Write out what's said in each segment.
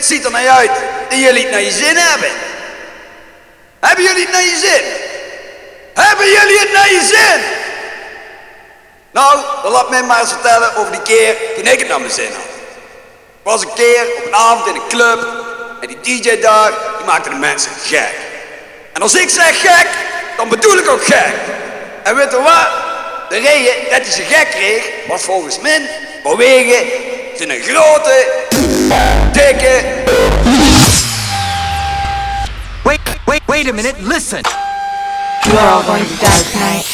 Het ziet er mij uit dat jullie het naar je zin hebben. Hebben jullie het naar je zin? Hebben jullie het naar je zin? Nou, dan laat mij maar eens vertellen over die keer toen ik het naar mijn zin had. Ik was een keer op een avond in een club en die DJ daar, die maakte de mensen gek. En als ik zeg gek, dan bedoel ik ook gek. En weet je wat? De reden dat hij ze gek kreeg, was volgens min, vanwege zijn grote, dikke... Wait a minute, listen! You are all going to die tonight.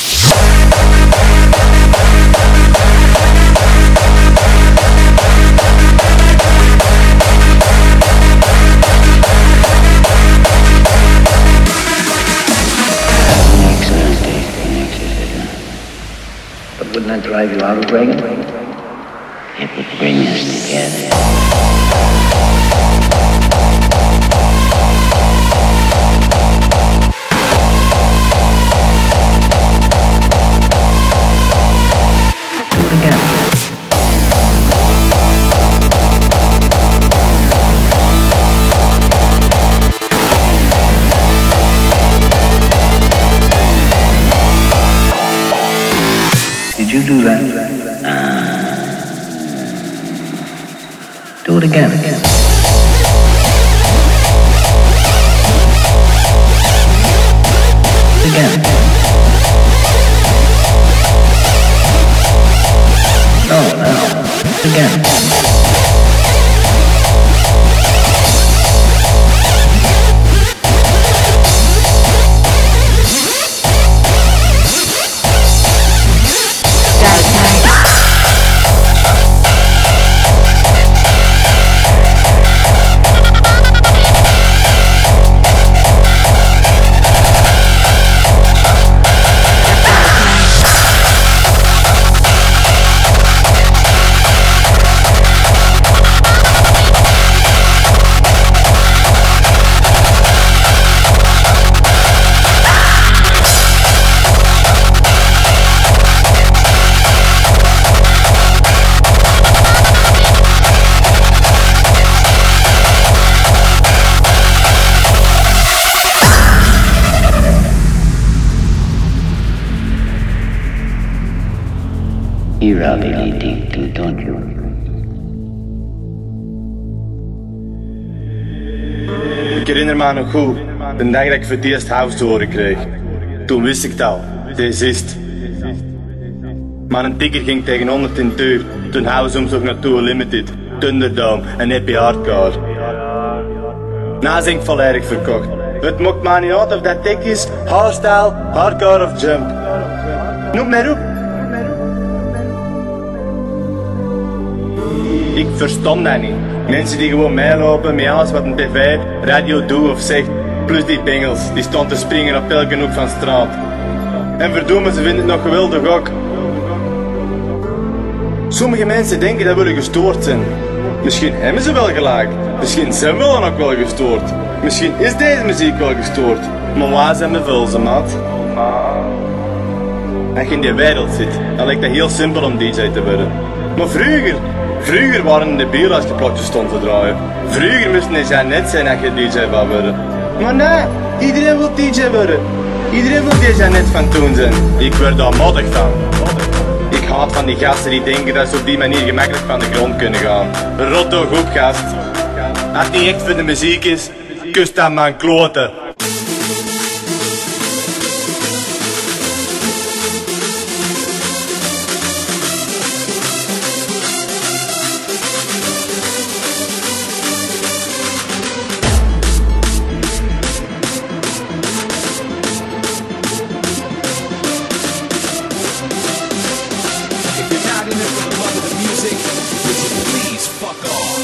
Wouldn't that drive you out of Reagan? It would bring us together. Do it again. You do that. Do it again. Again. No. Again. You rub it in deep too, don't you? Ik herinner me nog goed, de dag dat ik voor het eerst house te horen kreeg. Toen wist ik het al, deze is het. Maar een tikker ging tegen 100 in de deur, toen house omzocht naar Too Limited, Thunderdome en Happy Hardcore. Nazink volledig verkocht. Het mocht maar niet uit of dat tik is, hardstyle, hardcore of jump. Noem maar op. Ik verstond dat niet. Mensen die gewoon meelopen met alles wat een tv, radio doet of zegt. Plus die bengels, die stond te springen op elke hoek van de straat. En verdoemen, ze vinden het nog geweldig ook. Sommige mensen denken dat we gestoord zijn. Misschien hebben ze wel gelijk. Misschien zijn we dan ook wel gestoord. Misschien is deze muziek wel gestoord. Maar waar zijn we vulzen, maat? Als je in die wereld zit, dan lijkt dat heel simpel om DJ te worden. Maar vroeger waren de bielen als je plotjes stond te draaien. Vroeger moesten jij net zijn als je DJ wou worden. Maar nee, iedereen wil DJ worden. Iedereen wil DJ net van toen zijn. Ik werd daar moddig van. Ik haat van die gasten die denken dat ze op die manier gemakkelijk van de grond kunnen gaan. Rot toch op, gast. Als het niet echt voor de muziek is, kust aan mijn kloten. Fuck off.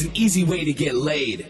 is an easy way to get laid.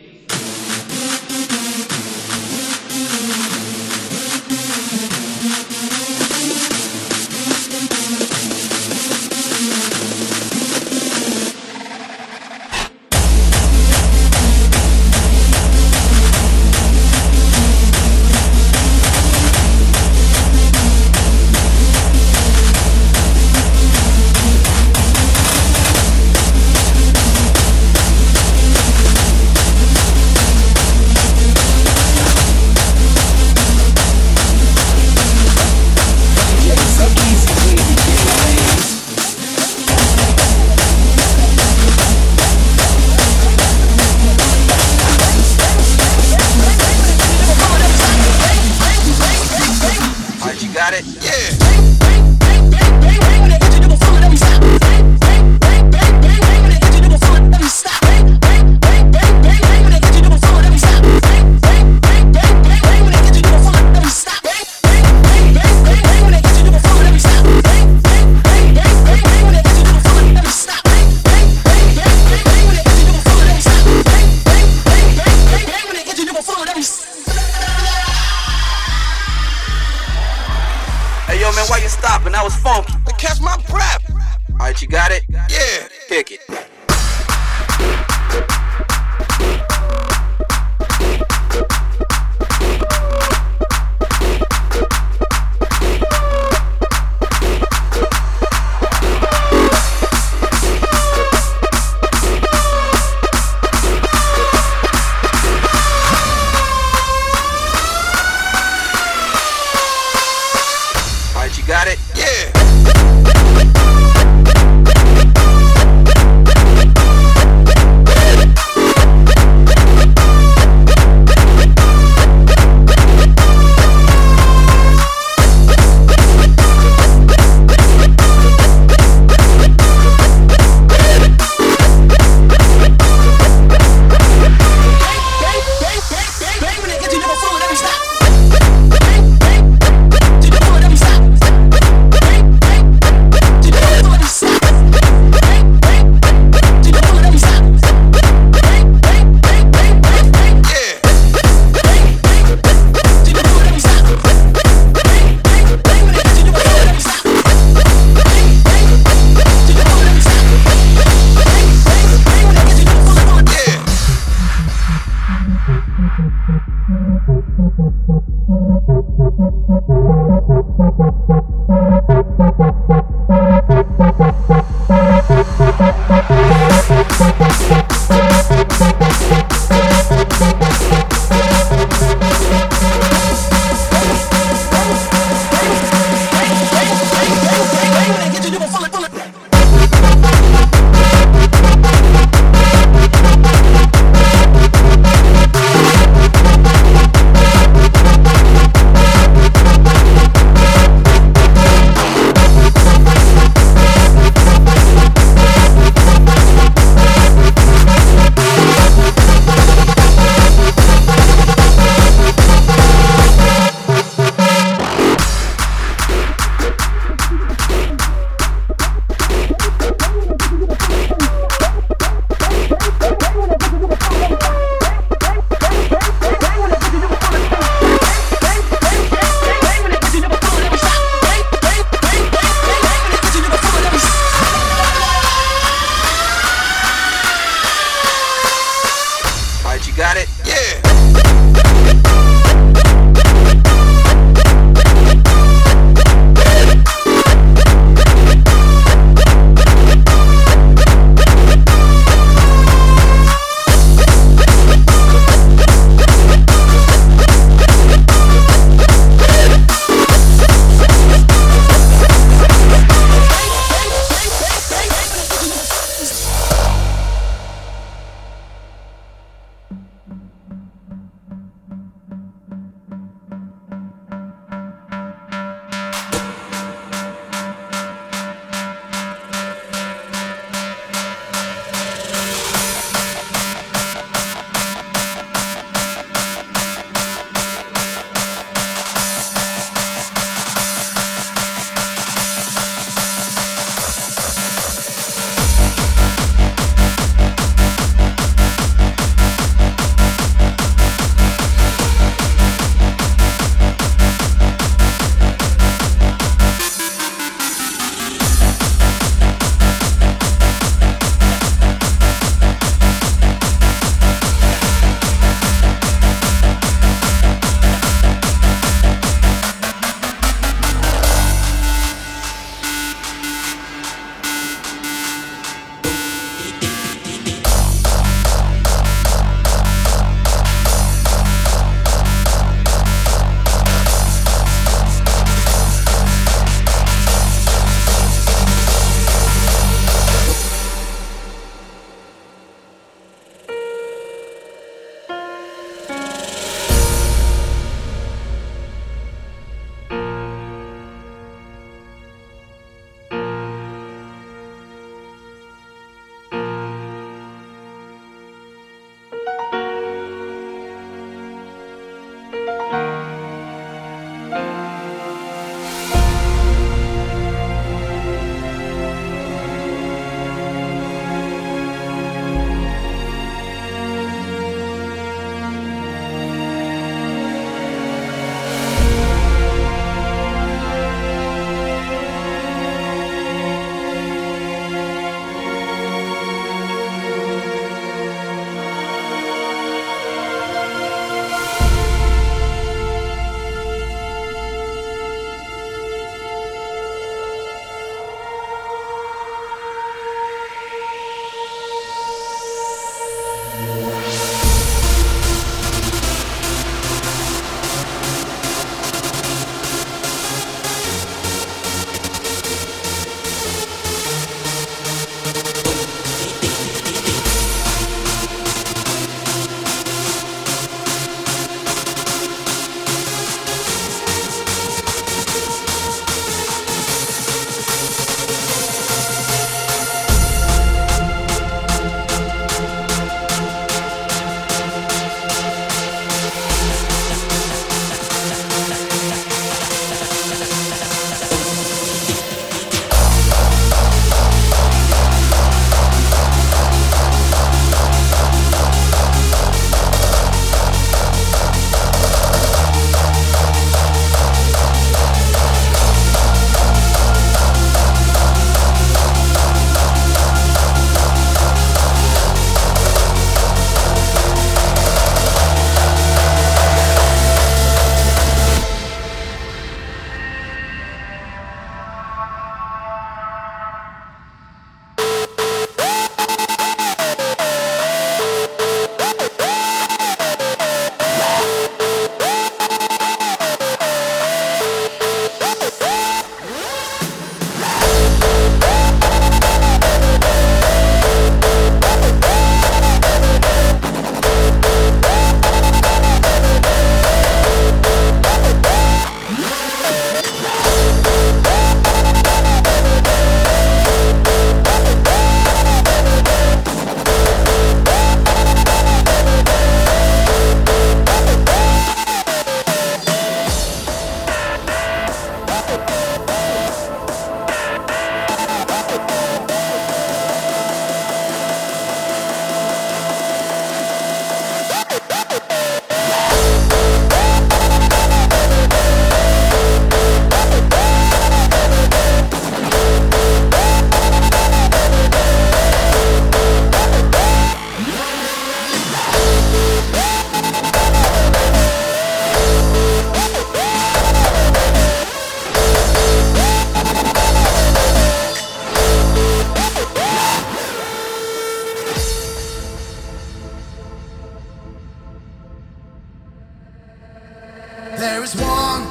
There is one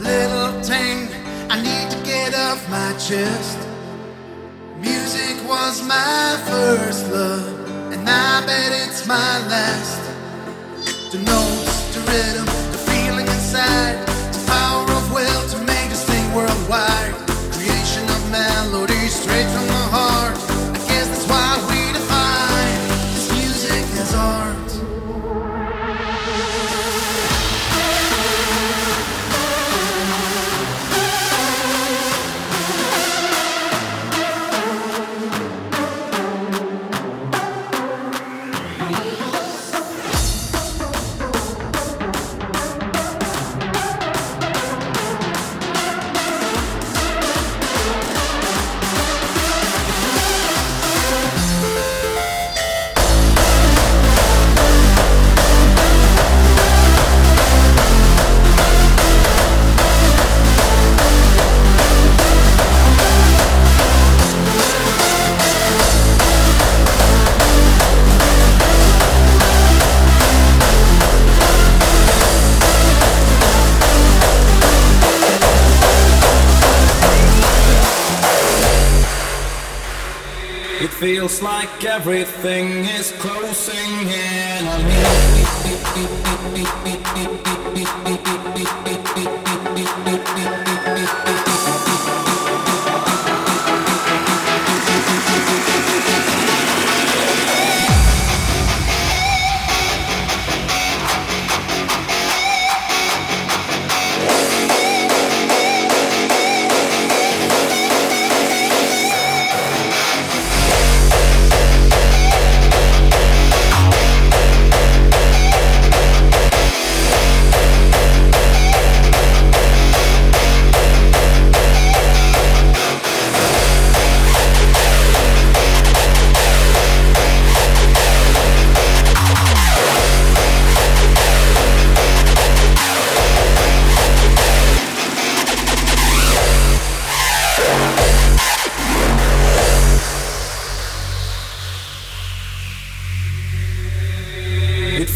little thing I need to get off my chest. Music was my first love, and I bet it's my last. The notes, the rhythm, the feeling inside, the power of will to make this thing worldwide. Creation of melody straight from the heart. I guess that's why we define this music as art. Feels like everything is closing in on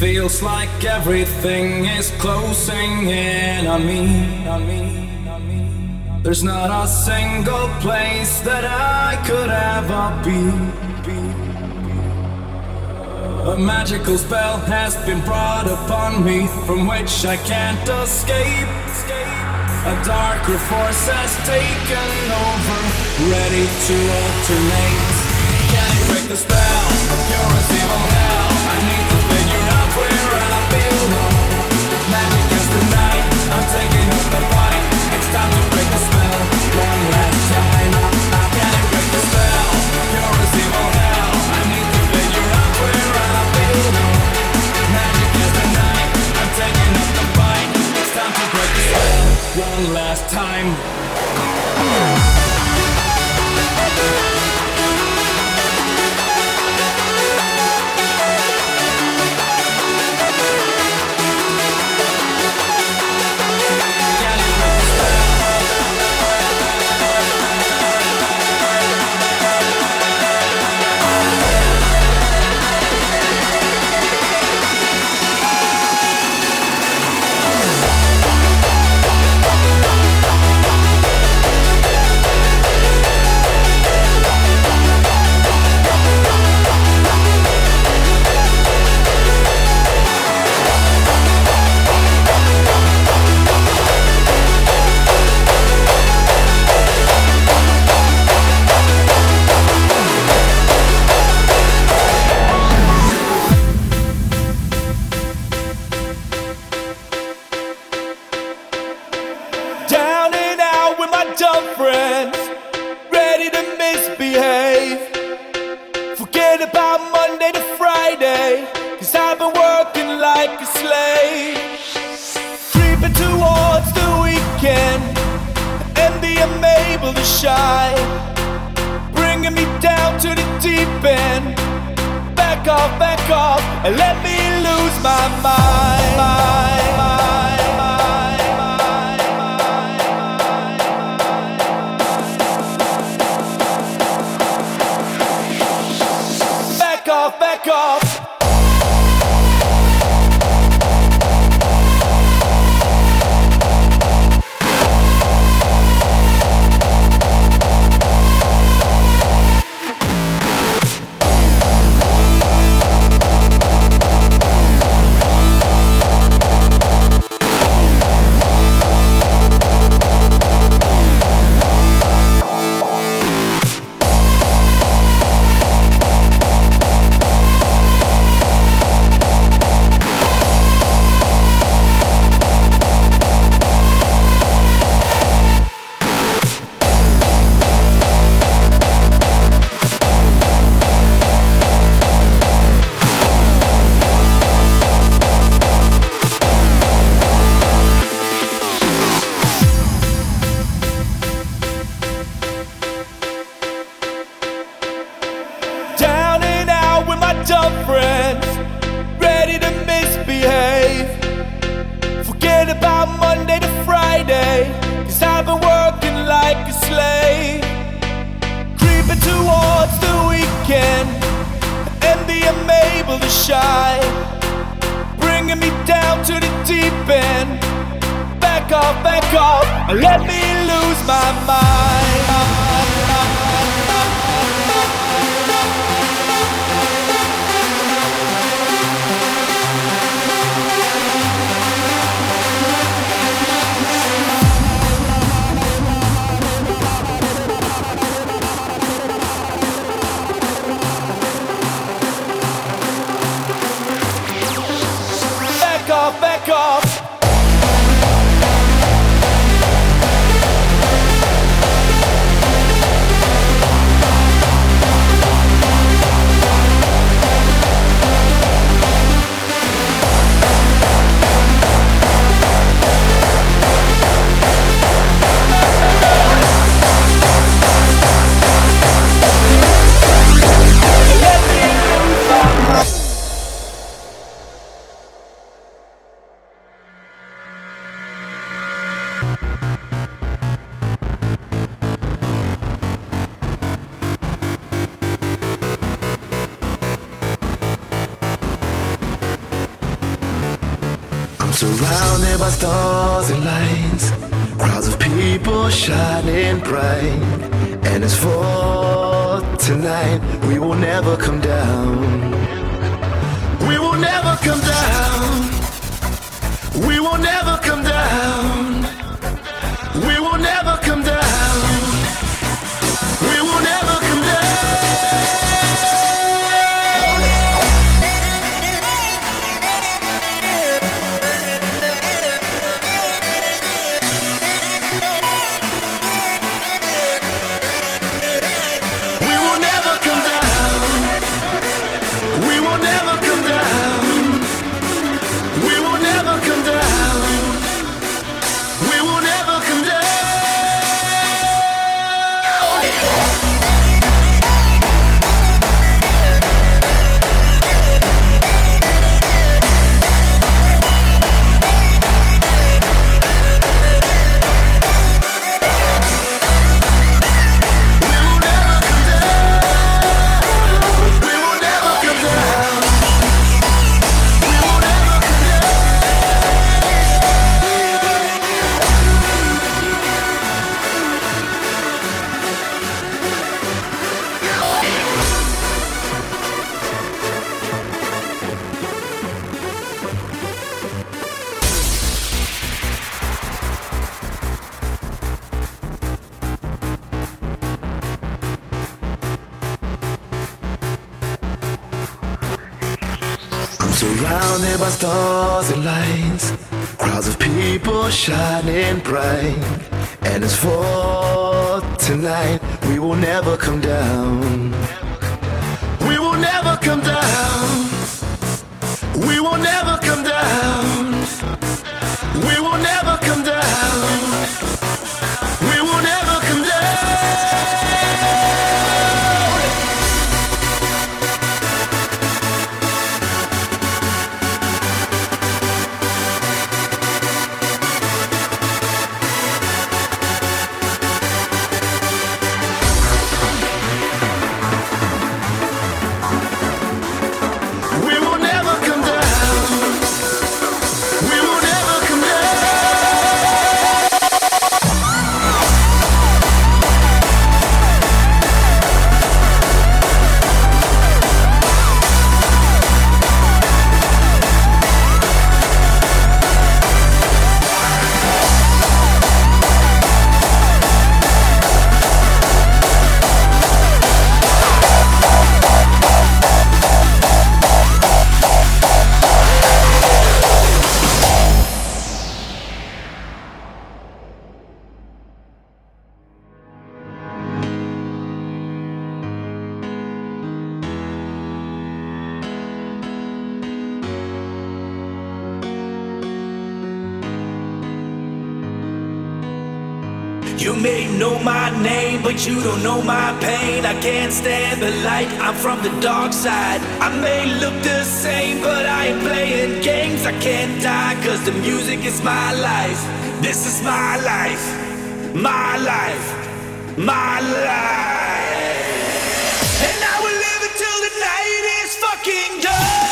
Feels like everything is closing in on me, on me, on me. There's not a single place that I could ever be. A magical spell has been brought upon me from which I can't escape. A darker force has taken over, ready to alternate. Can you break the spell? You're a evil now. I need to where I belong. Magic is the night. I'm taking up the fight. It's time to break the spell one last time. I can't break the spell. You're a evil hell. I need to figure out where I belong. Magic is the night. I'm taking up the fight. It's time to break the spell one last time. Back off. able to shine, bringing me down to the deep end. Back off, let me lose my mind. Back off. Surrounded by stars and lights, crowds of people shining bright, and it's for tonight. We will never come down. We will never come down. We will never come down. We will never come down. We will never come down. Surrounded by stars and lights, crowds of people shining bright, and it's for tonight. We will never come down. We will never come down. We will never come down. We will never come down. We will never come down. You may know my name, but you don't know my pain. I can't stand the light, I'm from the dark side. I may look the same, but I ain't playing games. I can't die, cause the music is my life. This is my life, my life, my life. And I will live until the night is fucking done.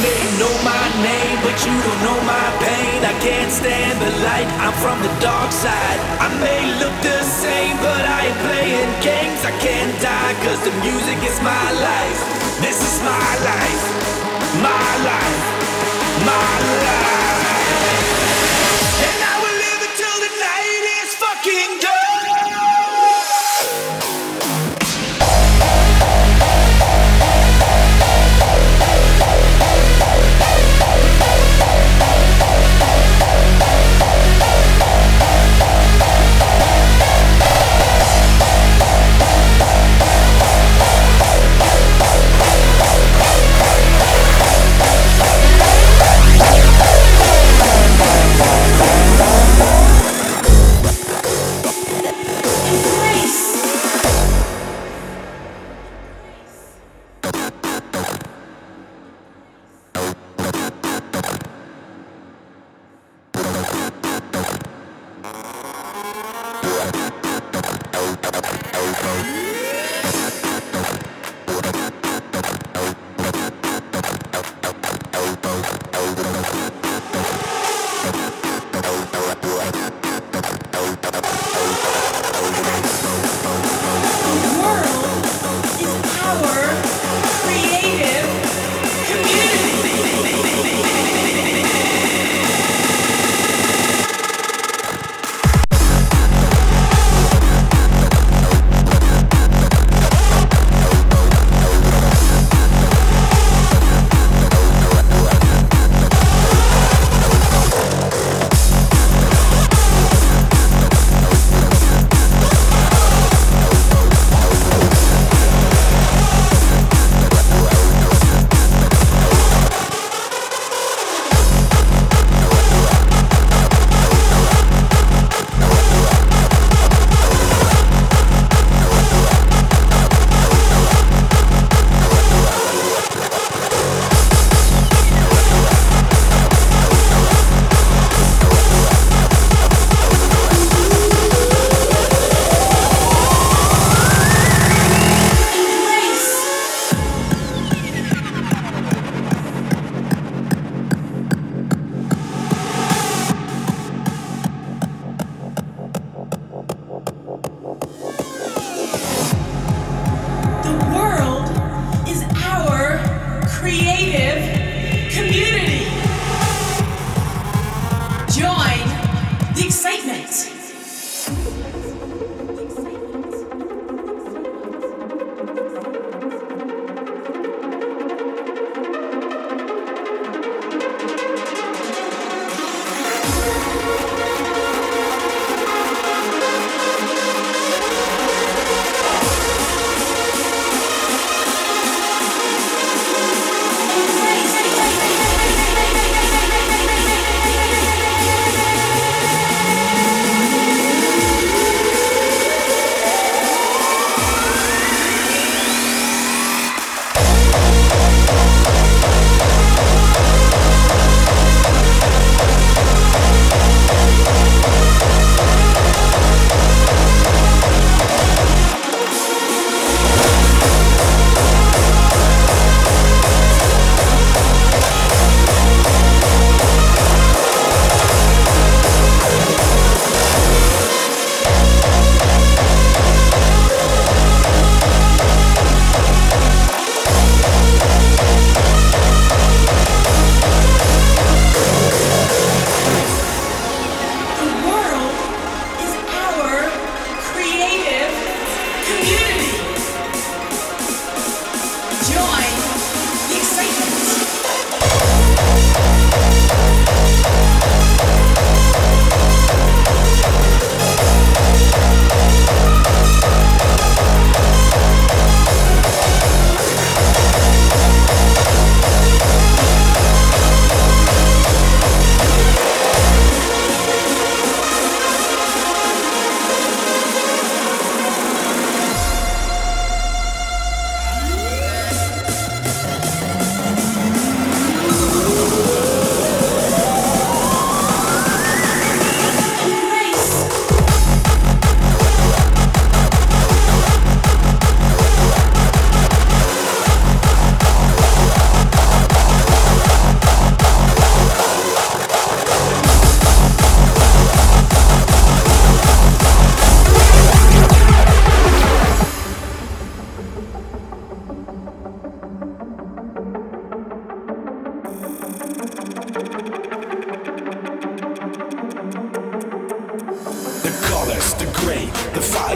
admit you know my name, but you don't know my pain. I can't stand the light, I'm from the dark side. I may look the same, but I ain't playing games. I can't die, cause the music is my life. This is my life, my life, my life. And I will live until the night is fucking done.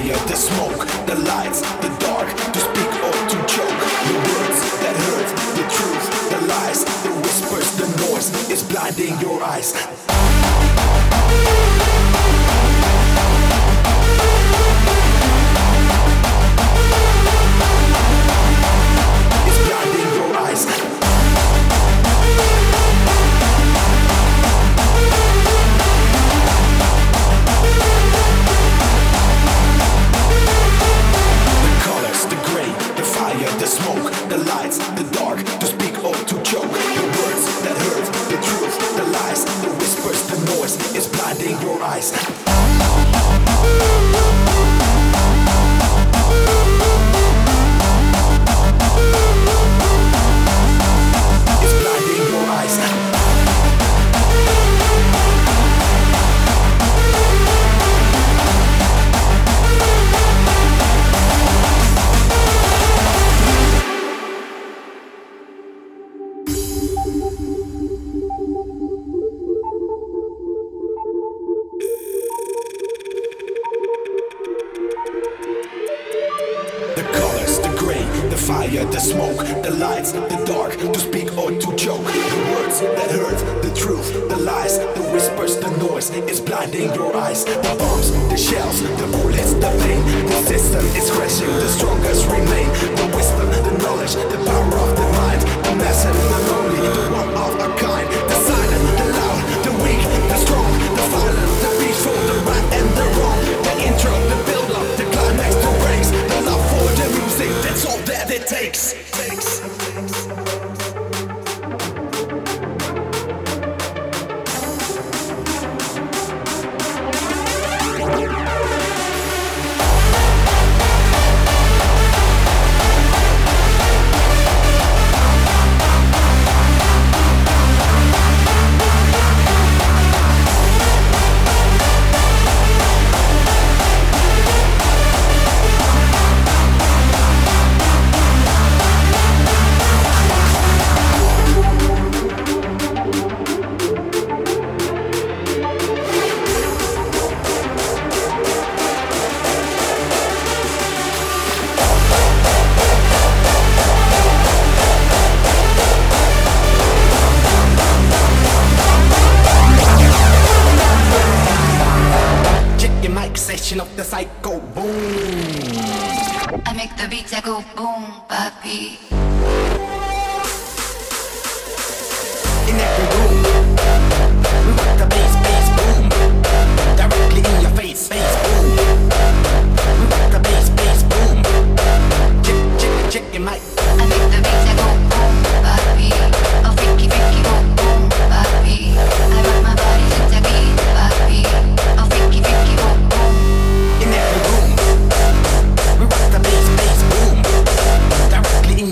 fire, the smoke, the lights, the dark, to speak or to joke, the words that hurt, the truth, the lies, the whispers, the noise is blinding your eyes. The smoke, the lights, the dark, to speak or to choke, the words that hurt, the truth, the lies, the whispers, the noise is blinding your eyes. It's blinding your eyes. The smoke, the lights, the dark, to speak or to joke, the words that hurt, the truth, the lies, the whispers, the noise is blinding your eyes. The bombs, the shells, the bullets, the pain, the system is crashing, the strongest remain. The wisdom, the knowledge, the power of the mind, the massive, the lonely, the one of a kind, the silent, the loud, the weak, the strong, the violent, the peaceful, the right and the wrong, the intro, the build-up, the climax, the breaks, the love for the music, that's all that it takes. Of the psycho boom, I make the beats that go boom, papi. In every room, we rock the bass, bass, boom, directly in your face, face, boom. We rock the bass, bass, boom, check, check, check your mic. I make the beats that go boom, papi. Oh, freaky, freaky, go boom, papi. I rock my body to the beat, papi. Oh, freaky, freaky, go boom.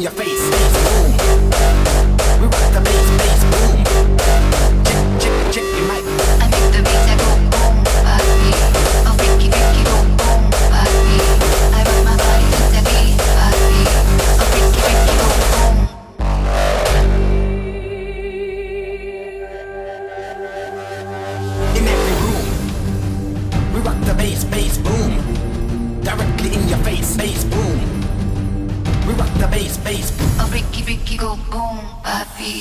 Your face, face, boom. We rock the bass, bass, boom. Check, check, check your mic. I make the bass that go boom, papi. Oh, freaky, freaky, go boom, papi. I rock my body to the beat, papi. Oh, freaky, freaky, go boom. In every room, we rock the bass, bass, boom. Directly in your face, face, boom. We rock the bass, bass. Oh, Ricky, Ricky, go boom, papi.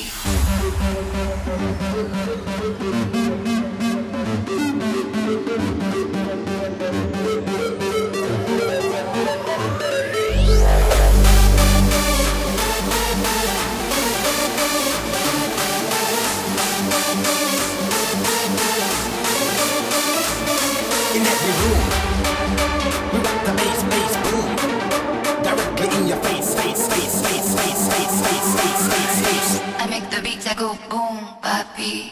In every room, we rock the bass, bass, boom. Directly in your face, face, face, face, face, face, face, face, face, face. I make the beats that go boom, papi.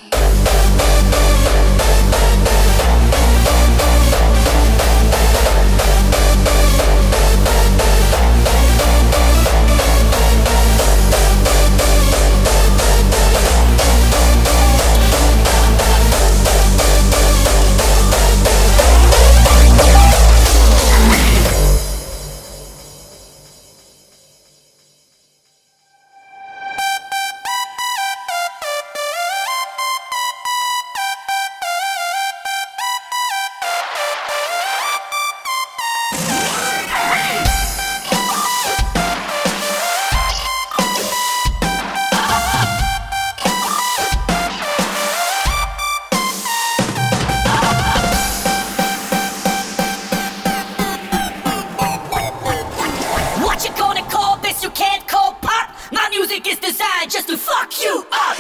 just to fuck you up.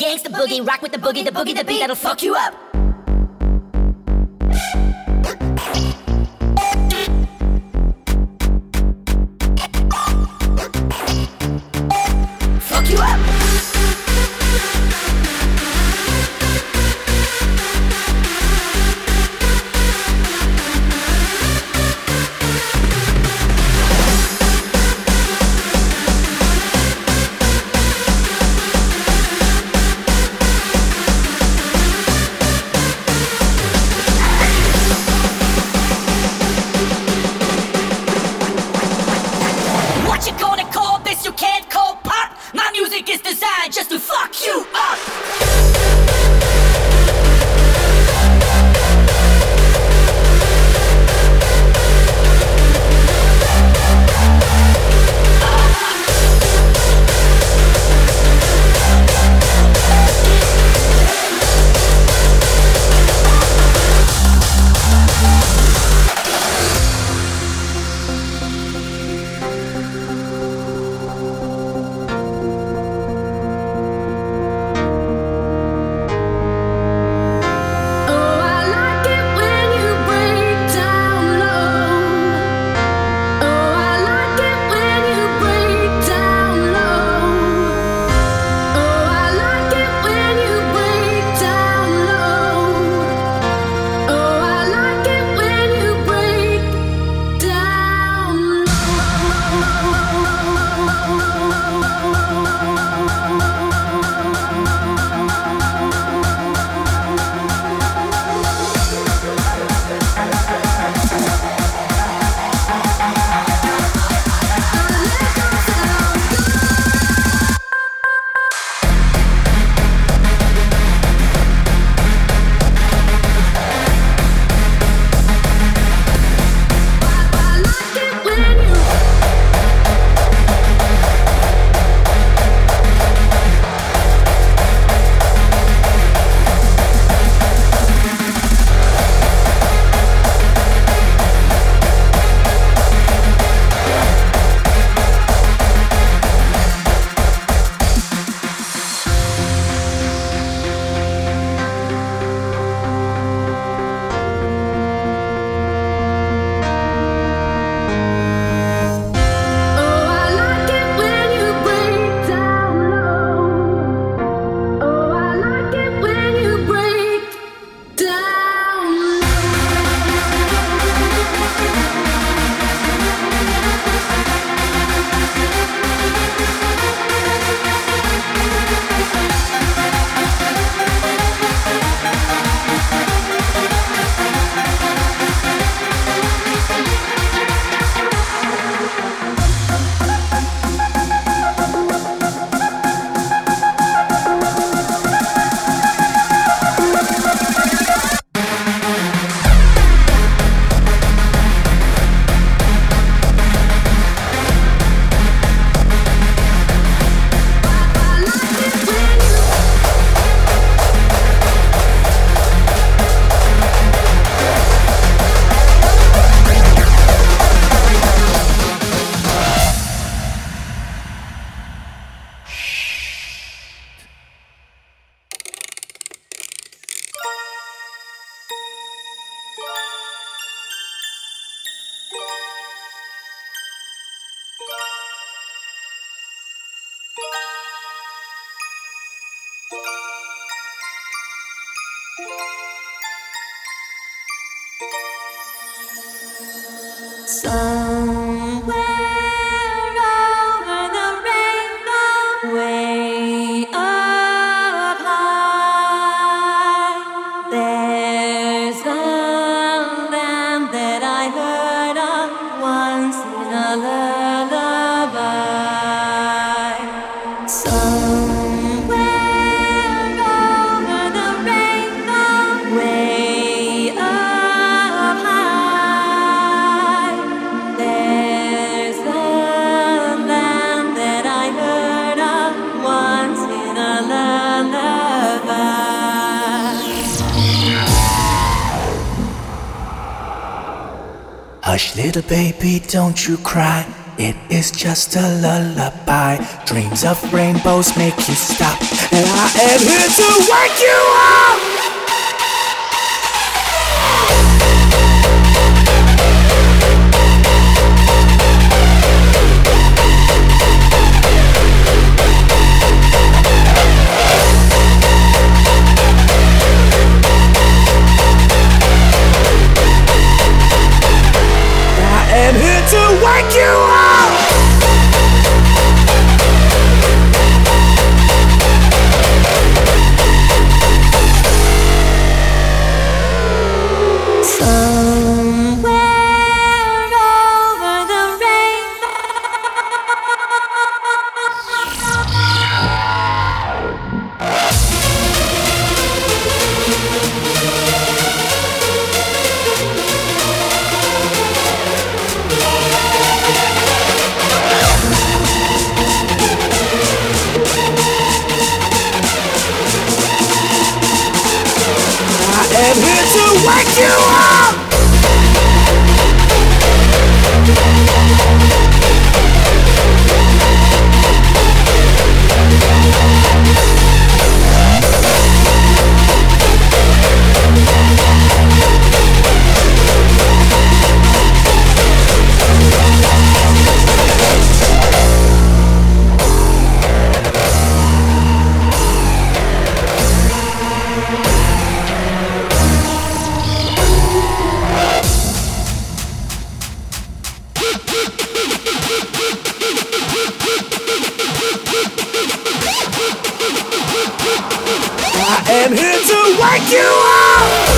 Gangsta boogie, rock with the boogie, the beat that'll fuck you up. Fuck you up. Hush, little baby, don't you cry. It is just a lullaby. Dreams of rainbows make you stop, and I am here to wake you up. I'm here to wake you up. Somewhere over the rainbow. I'm here to wake you up. I'm here to wake you up!